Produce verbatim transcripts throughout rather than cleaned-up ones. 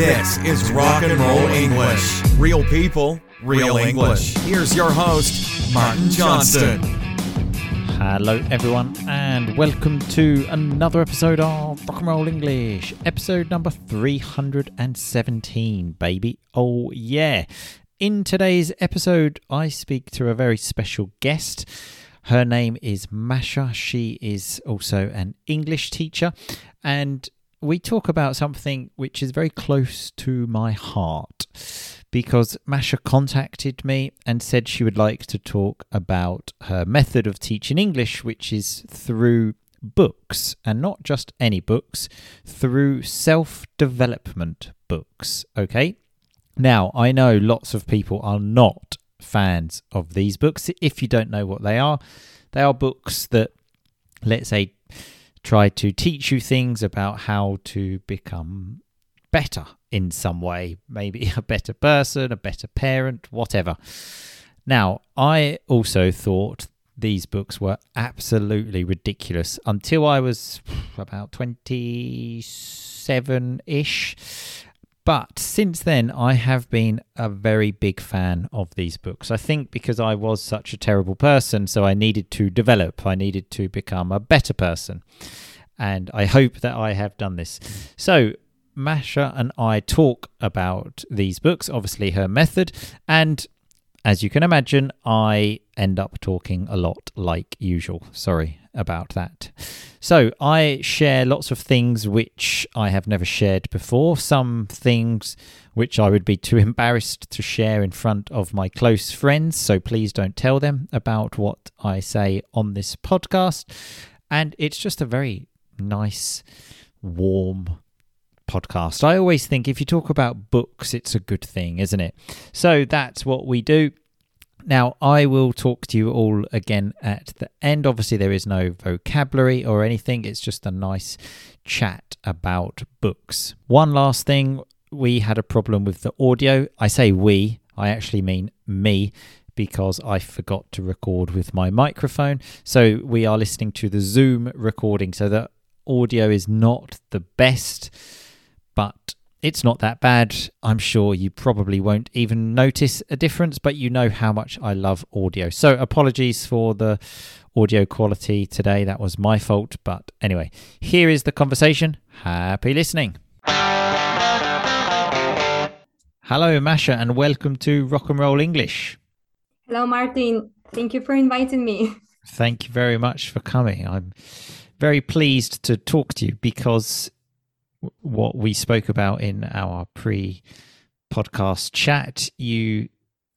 This is Rock and Roll English. Real people, real English. Here's your host, Martin Johnson. Hello, everyone, and welcome to another episode of Rock and Roll English. Episode number three hundred seventeen, baby. Oh, yeah. In today's episode, I speak to a very special guest. Her name is Masha. She is also an English teacher, and we talk about something which is very close to my heart, because Masha contacted me and said she would like to talk about her method of teaching English, which is through books, and not just any books, through self-development books, okay? Now, I know lots of people are not fans of these books. If you don't know what they are, they are books that, let's say, try to teach you things about how to become better in some way, maybe a better person, a better parent, whatever. Now, I also thought these books were absolutely ridiculous until I was about twenty-seven-ish. But since then, I have been a very big fan of these books. I think because I was such a terrible person, so I needed to develop. I needed to become a better person. And I hope that I have done this. So Masha and I talk about these books, obviously her method. And as you can imagine, I end up talking a lot like usual. Sorry about that. So I share lots of things which I have never shared before, some things which I would be too embarrassed to share in front of my close friends, so please don't tell them about what I say on this podcast. And it's just a very nice, warm podcast. I always think if you talk about books, it's a good thing, isn't it? So that's what we do. Now, I will talk to you all again at the end. Obviously, there is no vocabulary or anything. It's just a nice chat about books. One last thing, we had a problem with the audio. I say we, I actually mean me, because I forgot to record with my microphone. So we are listening to the Zoom recording. So the audio is not the best, but it's not that bad. I'm sure you probably won't even notice a difference, but you know how much I love audio. So apologies for the audio quality today. That was my fault. But anyway, here is the conversation. Happy listening. Hello, Masha, and welcome to Rock and Roll English. Hello, Martin. Thank you for inviting me. Thank you very much for coming. I'm very pleased to talk to you because what we spoke about in our pre-podcast chat, you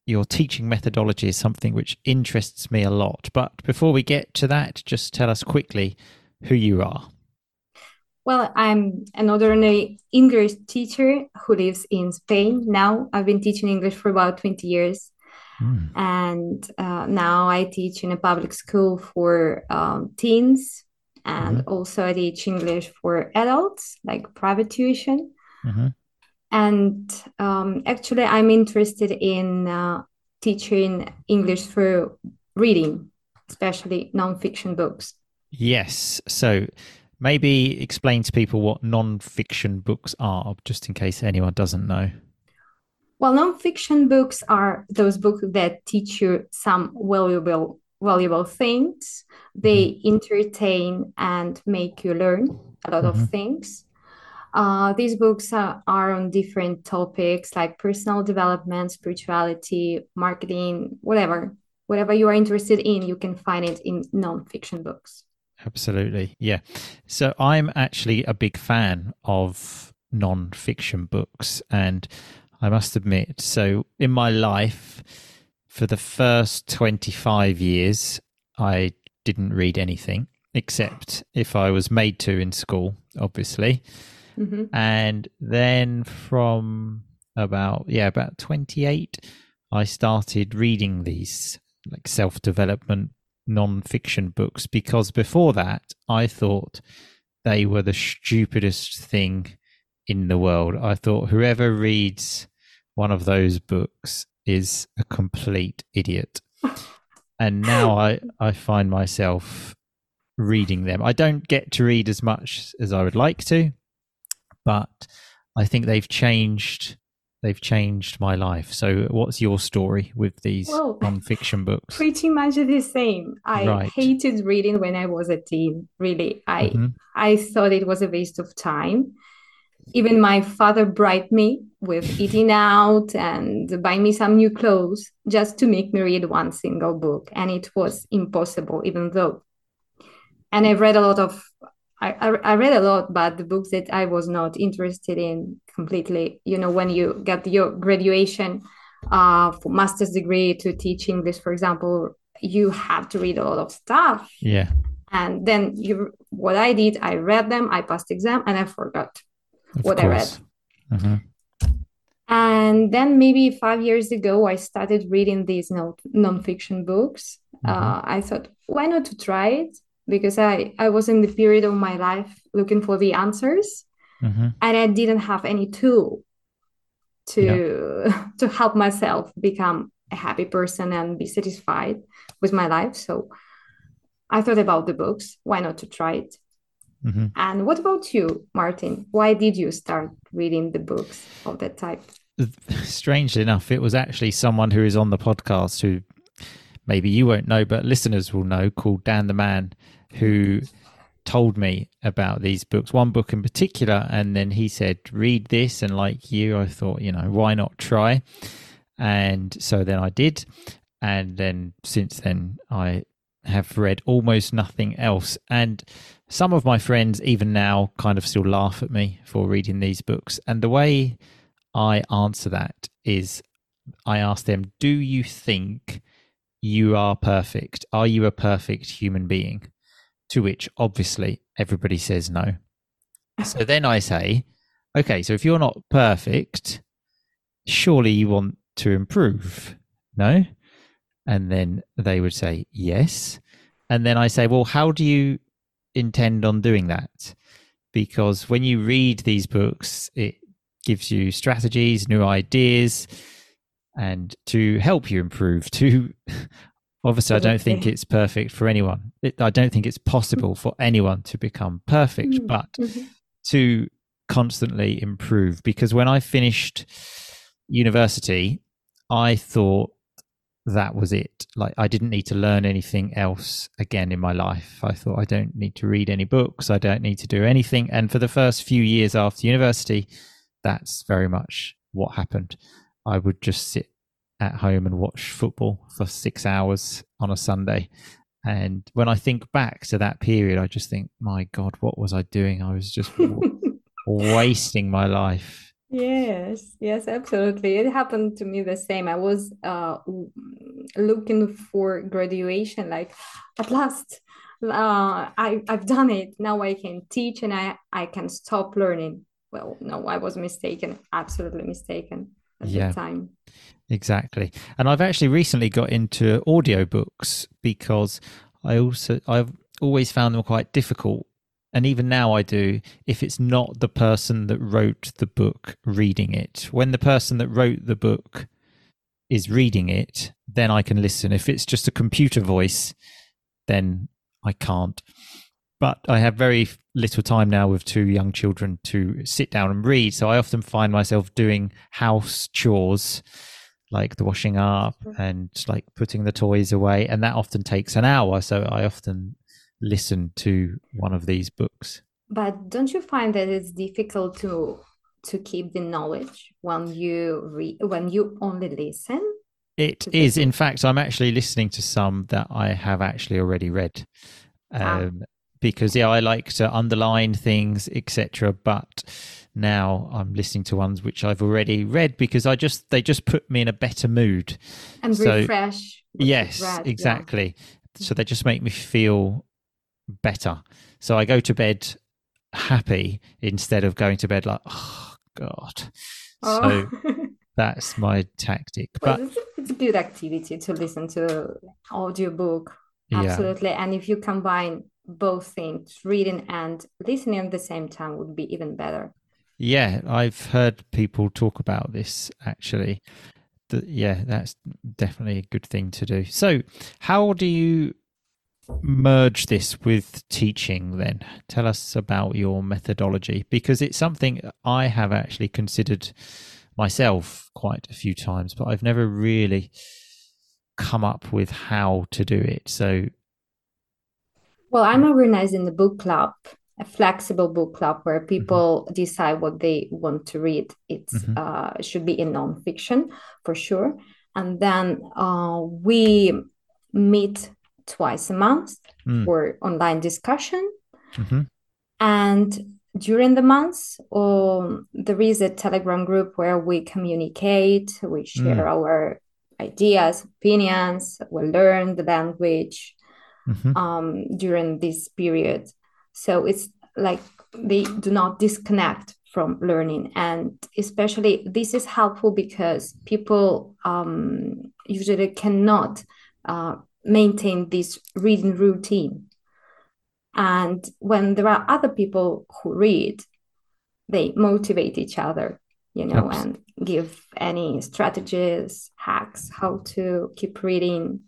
your teaching methodology is something which interests me a lot. But before we get to that, just tell us quickly who you are. Well, I'm an ordinary English teacher who lives in Spain now. I've been teaching English for about twenty years. Mm. And uh, now I teach in a public school for um, teens. And mm-hmm. also I teach English for adults, like private tuition. Mm-hmm. And um, actually, I'm interested in uh, teaching English through reading, especially non-fiction books. Yes. So maybe explain to people what non-fiction books are, just in case anyone doesn't know. Well, non-fiction books are those books that teach you some valuable valuable things. They entertain and make you learn a lot mm-hmm. of things. Uh, these books are, are on different topics like personal development, spirituality, marketing, whatever. Whatever you are interested in, you can find it in non-fiction books. Absolutely, yeah. So I'm actually a big fan of non-fiction books, and I must admit, so in my life, for the first twenty-five years, I didn't read anything, except if I was made to in school, obviously. Mm-hmm. And then from about, yeah, about twenty-eight, I started reading these like self-development non-fiction books, because before that, I thought they were the stupidest thing in the world. I thought whoever reads one of those books is a complete idiot. And now I, I find myself reading them. I don't get to read as much as I would like to, but I think they've changed they've changed my life. So what's your story with these well, non-fiction books? Pretty much the same. I right. hated reading when I was a teen, really. I mm-hmm. I thought it was a waste of time. Even my father bribed me with eating out and buy me some new clothes just to make me read one single book. And it was impossible, even though. And I've read a lot of I, I read a lot, but the books that I was not interested in completely, you know, when you get your graduation uh, for master's degree to teach English, for example, you have to read a lot of stuff. Yeah. And then you, what I did, I read them, I passed exam, and I forgot of what course. I read. Uh-huh. And then maybe five years ago, I started reading these non- nonfiction books. Mm-hmm. Uh, I thought, why not to try it? Because I, I was in the period of my life looking for the answers, mm-hmm. and I didn't have any tool to yeah. to help myself become a happy person and be satisfied with my life. So I thought about the books. Why not to try it? Mm-hmm. And what about you, Martin? Why did you start reading the books of that type? Strangely enough, it was actually someone who is on the podcast who maybe you won't know, but listeners will know, called Dan the Man, who told me about these books, one book in particular. And then he said, read this. And like you, I thought, you know, why not try? And so then I did. And then since then, I have read almost nothing else. And some of my friends, even now, kind of still laugh at me for reading these books. And the way I answer that is I ask them, do you think you are perfect? Are you a perfect human being? To which obviously everybody says no. So then I say, okay, so if you're not perfect, surely you want to improve, no? And then they would say yes. And then I say, well, how do you intend on doing that? Because when you read these books, it gives you strategies, new ideas, and to help you improve. To obviously, I don't think it's perfect for anyone. It, I don't think it's possible for anyone to become perfect, but mm-hmm. to constantly improve. Because when I finished university, I thought that was it. Like, I didn't need to learn anything else again in my life. I thought I don't need to read any books. I don't need to do anything. And for the first few years after university, that's very much what happened. I would just sit at home and watch football for six hours on a Sunday. And when I think back to that period, I just think, my God, what was I doing? I was just w- wasting my life. Yes, yes, absolutely. It happened to me the same. I was uh, looking for graduation, like, at last, uh, I, I've done it. Now I can teach and I, I can stop learning. Well, no, I was mistaken, absolutely mistaken. Yeah, time. Exactly. And I've actually recently got into audiobooks because I also I've always found them quite difficult. And even now I do, if it's not the person that wrote the book reading it. When the person that wrote the book is reading it, then I can listen. If it's just a computer voice, then I can't. But I have very little time now with two young children to sit down and read. So I often find myself doing house chores, like the washing up and like putting the toys away. And that often takes an hour. So I often listen to one of these books. But don't you find that it's difficult to to keep the knowledge when you re- when you only listen? It is. In fact, I'm actually listening to some that I have actually already read. Um ah. Because yeah, I like to underline things, et cetera. But now I'm listening to ones which I've already read because I just they just put me in a better mood and so, refresh. Yes, read, exactly. Yeah. So they just make me feel better. So I go to bed happy instead of going to bed like, oh God. Oh. So that's my tactic. But well, it's a good activity to listen to audiobook. Absolutely, yeah. And if you combine both things, reading and listening at the same time, would be even better. Yeah, I've heard people talk about this actually. The, yeah, that's definitely a good thing to do. So how do you merge this with teaching then? Tell us about your methodology, because it's something I have actually considered myself quite a few times, but I've never really come up with how to do it. So, well, I'm organizing the book club, a flexible book club where people mm-hmm. decide what they want to read. It's mm-hmm. uh, should be in nonfiction for sure. And then uh, we meet twice a month mm. for online discussion. Mm-hmm. And during the months, um, there is a Telegram group where we communicate, we share mm. our ideas, opinions, we learn the language mm-hmm. um, during this period. So it's like they do not disconnect from learning. And especially this is helpful because people um, usually cannot uh, maintain this reading routine. And when there are other people who read, they motivate each other, you know, Oops. and give any strategies, hacks, how to keep reading.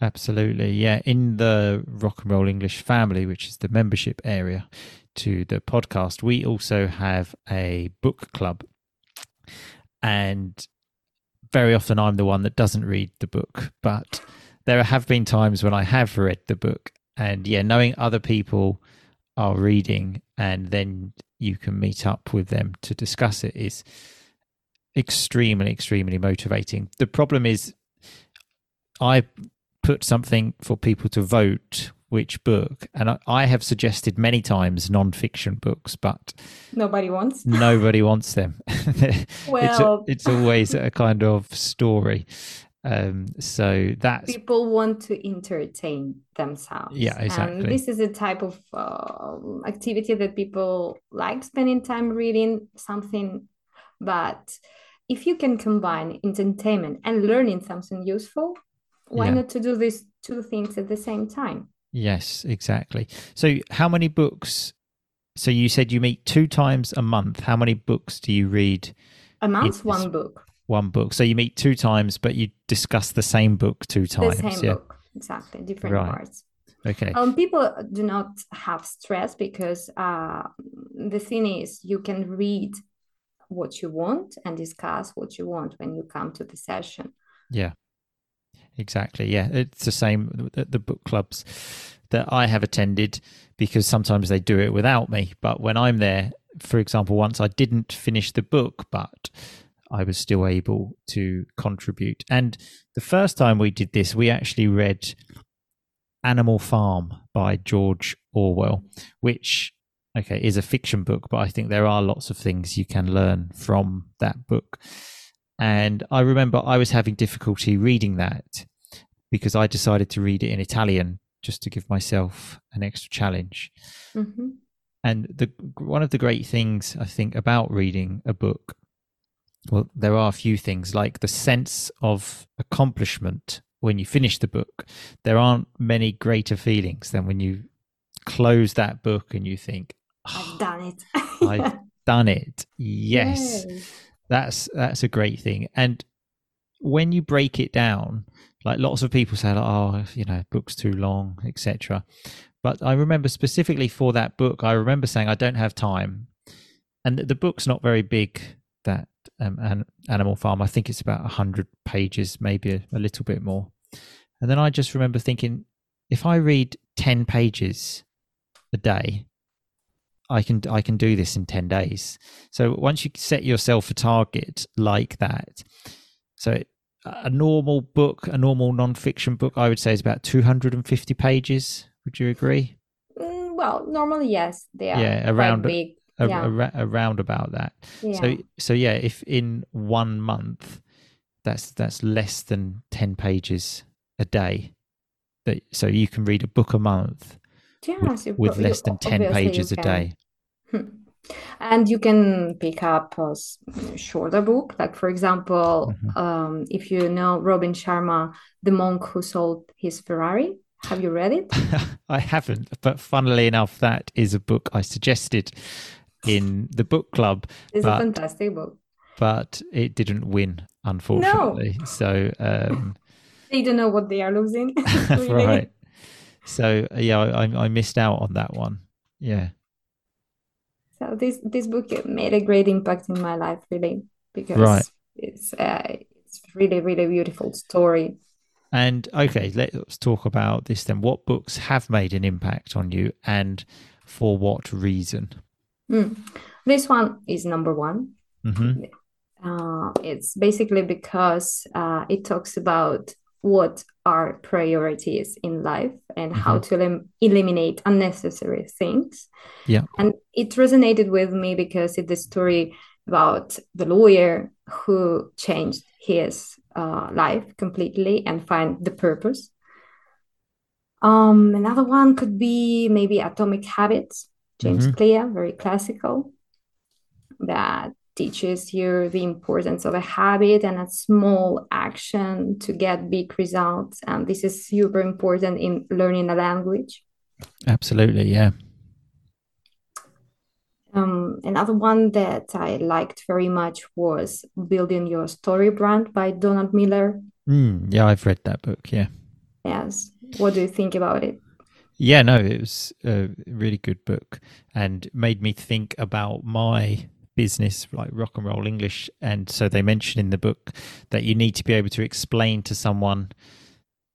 Absolutely. Yeah. In the Rock and Roll English family, which is the membership area to the podcast, we also have a book club. And very often I'm the one that doesn't read the book, but there have been times when I have read the book. And yeah, knowing other people are reading and then you can meet up with them to discuss it is extremely, extremely motivating. The problem is I put something for people to vote which book, and I, I have suggested many times non-fiction books, but nobody wants nobody wants them. Well, it's, a, it's always a kind of story. Um, so that people want to entertain themselves. Yeah, exactly. And this is a type of uh, activity that people like spending time reading something. But if you can combine entertainment and learning something useful, why yeah. not to do these two things at the same time? Yes, exactly. So how many books? So you said you meet two times a month. How many books do you read? A month, one book. One book. So you meet two times, but you discuss the same book two times. The same yeah. book, exactly. Different right. parts. Okay. Um, people do not have stress because uh, the thing is, you can read what you want and discuss what you want when you come to the session. Yeah, exactly. Yeah, it's the same at the book clubs that I have attended, because sometimes they do it without me. But when I'm there, for example, once I didn't finish the book, but I was still able to contribute. And the first time we did this, we actually read Animal Farm by George Orwell, which, okay, is a fiction book, but I think there are lots of things you can learn from that book. And I remember I was having difficulty reading that because I decided to read it in Italian just to give myself an extra challenge. Mm-hmm. And the one of the great things I think about reading a book, well, there are a few things, like the sense of accomplishment when you finish the book. There aren't many greater feelings than when you close that book and you think, oh, I've done it. I've done it. Yes. Yay. That's that's a great thing. And when you break it down, like lots of people say, like, oh, you know, book's too long, et cetera. But I remember specifically for that book, I remember saying, I don't have time. And the book's not very big, that Um, and Animal Farm, I think it's about one hundred pages, maybe a, a little bit more. And then I just remember thinking, if I read ten pages a day, I can I can do this in ten days. So once you set yourself a target like that, so a normal book, a normal non-fiction book, I would say is about two hundred fifty pages. Would you agree? Mm, well, normally, yes. They are yeah, around quite big. A, yeah. a, around about that. Yeah. So, so yeah, if in one month, that's that's less than ten pages a day. That so you can read a book a month yeah, with, so with less than ten pages a day. And you can pick up a shorter book. Like, for example, mm-hmm. um, if you know Robin Sharma, The Monk Who Sold His Ferrari. Have you read it? I haven't, but funnily enough, that is a book I suggested in the book club. It's but, a fantastic book, but it didn't win, unfortunately. No. So um, they don't know what they are losing. Right. So yeah, I, I missed out on that one. Yeah. So this this book made a great impact in my life, really, because right. it's uh, it's really really beautiful story. And okay, let's talk about this then. What books have made an impact on you, and for what reason? Mm. This one is number one. Mm-hmm. Uh, it's basically because uh, it talks about what are priorities in life and mm-hmm. how to elim- eliminate unnecessary things. Yeah. And it resonated with me because it's a story about the lawyer who changed his uh, life completely and find the purpose. Um, another one could be maybe Atomic Habits, James mm-hmm. Clear, very classical, that teaches you the importance of a habit and a small action to get big results. And this is super important in learning a language. Absolutely, yeah. Um, another one that I liked very much was Building Your Story Brand by Donald Miller. Mm, yeah, I've read that book, yeah. Yes. What do you think about it? Yeah, no, it was a really good book and made me think about my business, like Rock and Roll English. And so they mention in the book that you need to be able to explain to someone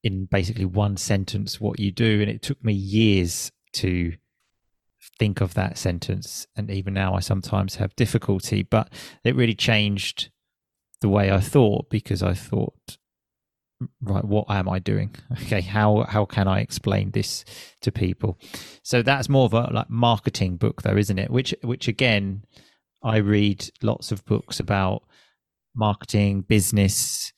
in basically one sentence what you do. And it took me years to think of that sentence. And even now I sometimes have difficulty, but it really changed the way I thought, because I thought, right, what am I doing? Okay, how how can I explain this to people? So that's more of a like marketing book though, isn't it? Which which again, I read lots of books about marketing, business,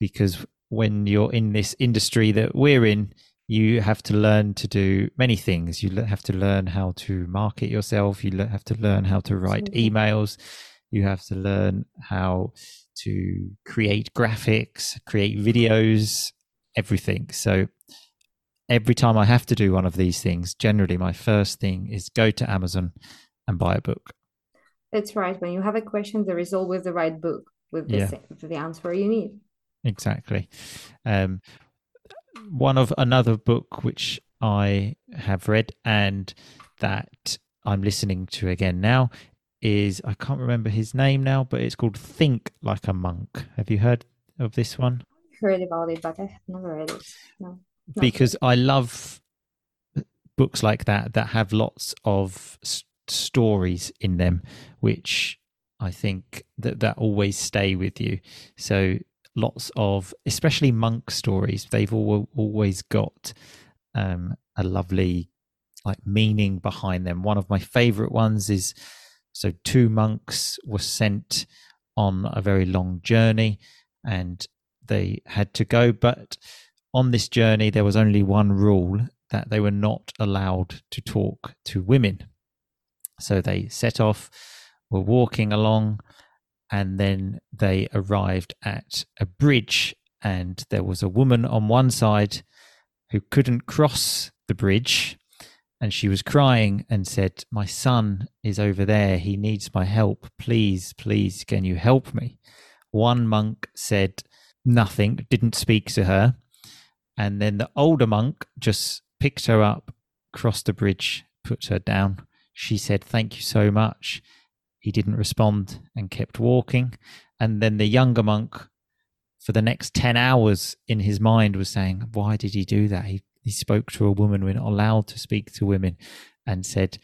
because when you're in this industry that we're in, you have to learn to do many things. You have to learn how to market yourself. You have to learn how to write emails. You have to learn how to create graphics, create videos, everything. So every time I have to do one of these things, generally my first thing is go to Amazon and buy a book. That's right. When you have a question, there is always the right book with the, yeah. sa- the answer you need. Exactly. Um, one of another book which I have read and that I'm listening to again now is, I can't remember his name now, but it's called Think Like a Monk. Have you heard of this one? I've heard about it, but I've never read it. No, no. Because I love books like that, that have lots of st- stories in them, which I think that, that always stay with you. So lots of, especially monk stories, they've all, always got um, a lovely like meaning behind them. One of my favorite ones is, so two monks were sent on a very long journey and they had to go. But on this journey, there was only one rule, that they were not allowed to talk to women. So they set off, were walking along, and then they arrived at a bridge. And there was a woman on one side who couldn't cross the bridge. And she was crying and said, "My son is over there. He needs my help. Please, please, can you help me?" One monk said nothing, didn't speak to her. And then the older monk just picked her up, crossed the bridge, put her down. She said, "Thank you so much." He didn't respond and kept walking. And then the younger monk, for the next ten hours in his mind, was saying, "Why did he do that? He He spoke to a woman. We're not allowed to speak to women," and said,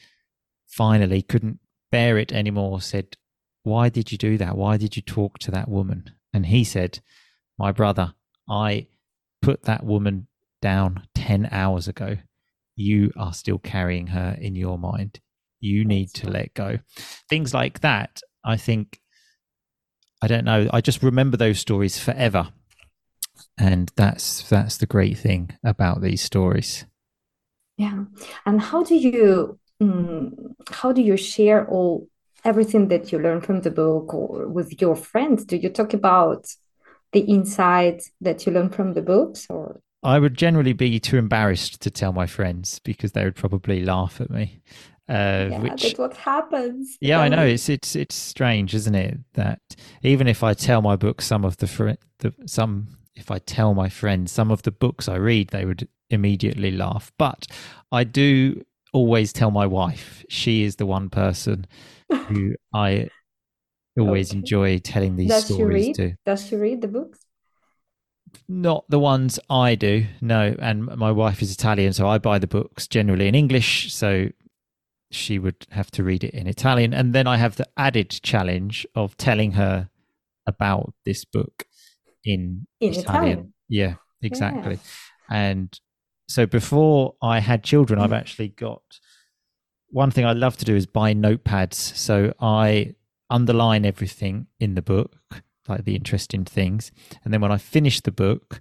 finally, couldn't bear it anymore, said, "Why did you do that? Why did you talk to that woman?" And he said, "My brother, I put that woman down ten hours ago. You are still carrying her in your mind. You need to let go." Things like that, I think, I don't know, I just remember those stories forever. And that's that's the great thing about these stories. Yeah. And how do you um, how do you share all everything that you learn from the book or with your friends? Do you talk about the insights that you learn from the books? Or I would generally be too embarrassed to tell my friends because they would probably laugh at me. Uh, yeah, which, that's what happens. Yeah, um, I know. It's it's it's strange, isn't it? That even if I tell my book, some of the, fr- the some. If I tell my friends some of the books I read, they would immediately laugh. But I do always tell my wife. She is the one person who I always okay. enjoy telling these Does stories she read? to. Does she read the books? Not the ones I do, no. And my wife is Italian, so I buy the books generally in English, so she would have to read it in Italian. And then I have the added challenge of telling her about this book in, in Italian. Italian. Yeah, exactly. Yeah. And so before I had children, I've actually got... One thing I love to do is buy notepads. So I underline everything in the book, like the interesting things. And then when I finish the book,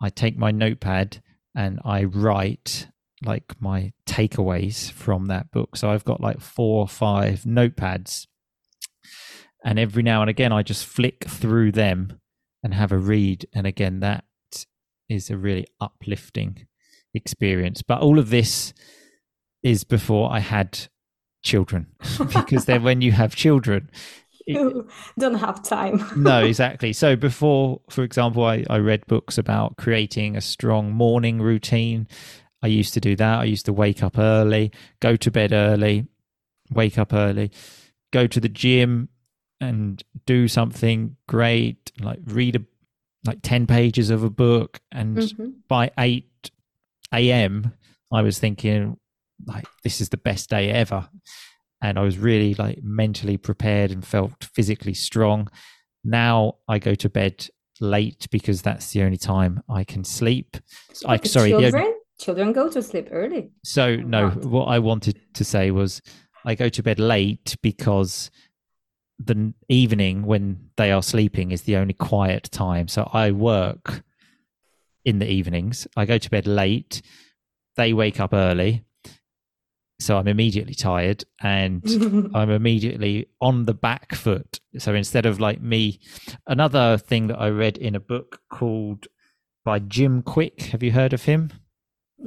I take my notepad and I write like my takeaways from that book. So I've got like four or five notepads. And every now and again, I just flick through them and have a read. And again, that is a really uplifting experience. But all of this is before I had children, because then when you have children, It, you don't have time. No, exactly. So before, for example, I, I read books about creating a strong morning routine. I used to do that. I used to wake up early, go to bed early, wake up early, go to the gym and do something great, like read a, like ten pages of a book. And mm-hmm. by eight a.m., I was thinking, like, this is the best day ever. And I was really like mentally prepared and felt physically strong. Now I go to bed late because that's the only time I can sleep. So I, sorry, children, only... children go to sleep early. So no, wow. What I wanted to say was I go to bed late because the evening when they are sleeping is the only quiet time. So I work in the evenings. I go to bed late. They wake up early. So I'm immediately tired and I'm immediately on the back foot. So instead of like me, another thing that I read in a book called by Jim Quick. Have you heard of him?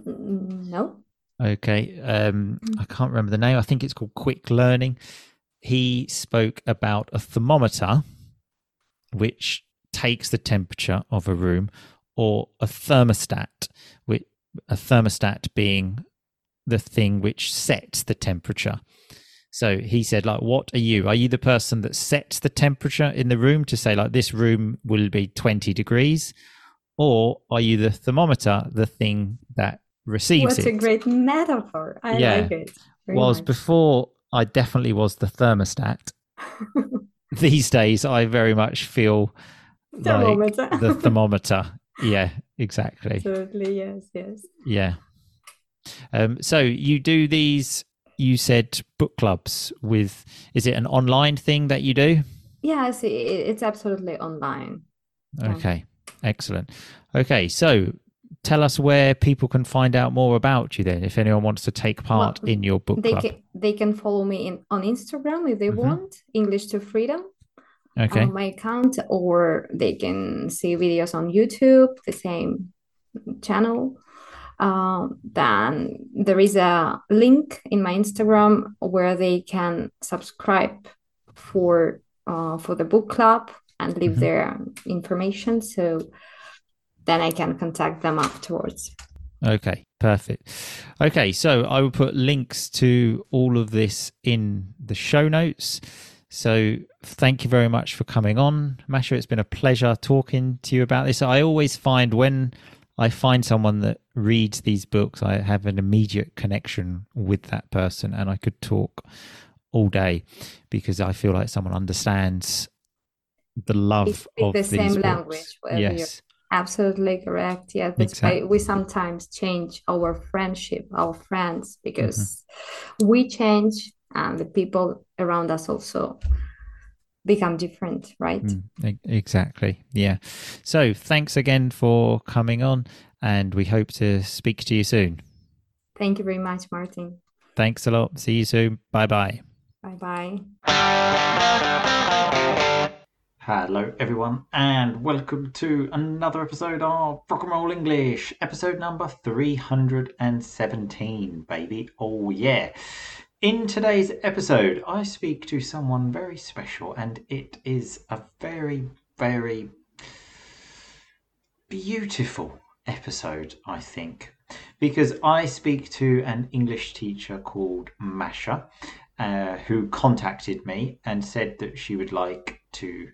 No. Okay. Um, I can't remember the name. I think it's called Quick Learning. He spoke about a thermometer, which takes the temperature of a room, or a thermostat, with a thermostat being the thing which sets the temperature. So he said, like, what are you? Are you the person that sets the temperature in the room to say, like, this room will be twenty degrees? Or are you the thermometer, the thing that receives it? What a great metaphor. I yeah. like it. Whereas nice. Before, I definitely was the thermostat. These days, I very much feel thermometer. like the thermometer. Yeah, exactly. Absolutely, yes, yes. Yeah. Um, so you do these, you said, book clubs with, is it an online thing that you do? Yes, it's absolutely online. Okay, excellent. Okay, so tell us where people can find out more about you then, if anyone wants to take part well, in your book they club. Can, they can follow me in, on Instagram if they mm-hmm. want, English to Freedom. Okay. On my account, or they can see videos on YouTube, the same channel. Uh, then there is a link in my Instagram where they can subscribe for uh, for the book club and leave mm-hmm. their information, so then I can contact them afterwards. Okay, perfect. Okay, so I will put links to all of this in the show notes. So thank you very much for coming on, Masha. It's been a pleasure talking to you about this. I always find when I find someone that reads these books, I have an immediate connection with that person, and I could talk all day because I feel like someone understands the love of the same books. Language. Well, yes, you're absolutely correct. Yeah, that's exactly. why we sometimes change our friendship, our friends, because mm-hmm. we change, and the people around us also become different, right? Mm, exactly. Yeah. So thanks again for coming on, and we hope to speak to you soon. Thank you very much, Martin. Thanks a lot. See you soon. Bye-bye. Bye-bye. Hello, everyone, and welcome to another episode of Rock and Roll English, episode number three hundred seventeen, baby. Oh, yeah. In today's episode, I speak to someone very special, and it is a very, very beautiful episode, I think, because I speak to an English teacher called Masha, uh, who contacted me and said that she would like to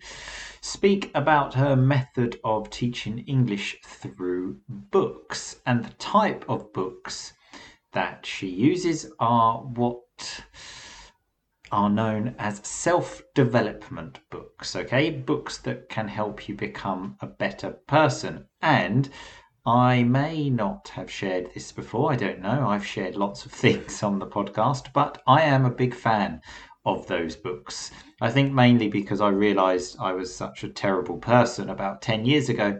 speak about her method of teaching English through books, and the type of books that she uses are what are known as self-development books, okay? Books that can help you become a better person. And I may not have shared this before, I don't know. I've shared lots of things on the podcast, but I am a big fan of those books. I think mainly because I realized I was such a terrible person about ten years ago,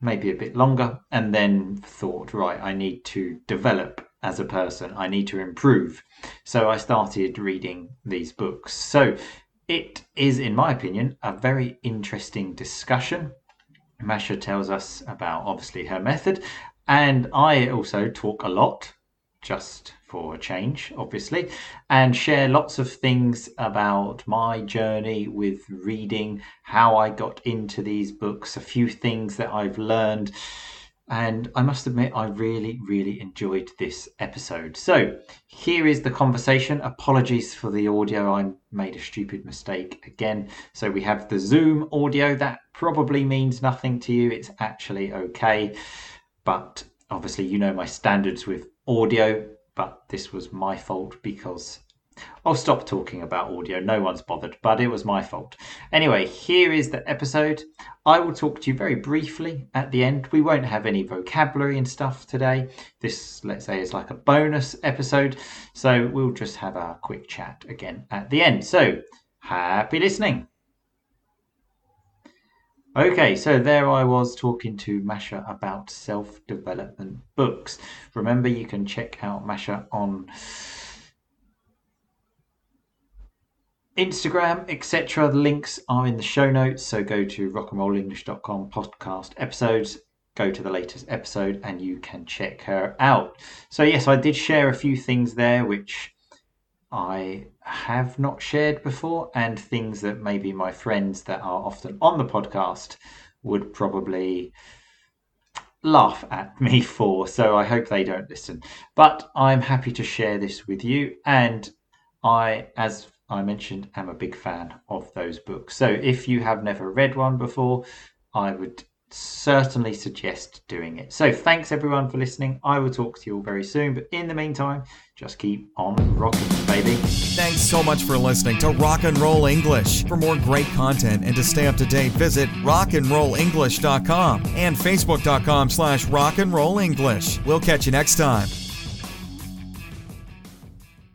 maybe a bit longer, and then thought, right, I need to develop as a person, I need to improve. So I started reading these books. So it is, in my opinion, a very interesting discussion. Masha tells us about, obviously, her method. And I also talk a lot, just for a change, obviously, and share lots of things about my journey with reading, how I got into these books, a few things that I've learned. And I must admit, I really, really enjoyed this episode. So here is the conversation. Apologies for the audio. I made a stupid mistake again. So we have the Zoom audio. That probably means nothing to you. It's actually okay. But obviously, you know my standards with audio. But this was my fault because I'll stop talking about audio. No one's bothered, but it was my fault. Anyway, here is the episode. I will talk to you very briefly at the end. We won't have any vocabulary and stuff today. This, let's say, is like a bonus episode. So we'll just have a quick chat again at the end. So happy listening. Okay, so there I was talking to Masha about self-development books. Remember, you can check out Masha on Instagram, et cetera. The links are in the show notes, so go to rock and roll english dot com podcast episodes, go to the latest episode, and you can check her out. So yes, I did share a few things there which I have not shared before, and things that maybe my friends that are often on the podcast would probably laugh at me for, so I hope they don't listen. But I'm happy to share this with you, and I, as I mentioned, I'm a big fan of those books. So if you have never read one before, I would certainly suggest doing it. So thanks everyone for listening. I will talk to you all very soon. But in the meantime, just keep on rocking, baby. Thanks so much for listening to Rock and Roll English. For more great content and to stay up to date, visit rock and roll english dot com and facebook dot com slash rock and roll english. We'll catch you next time.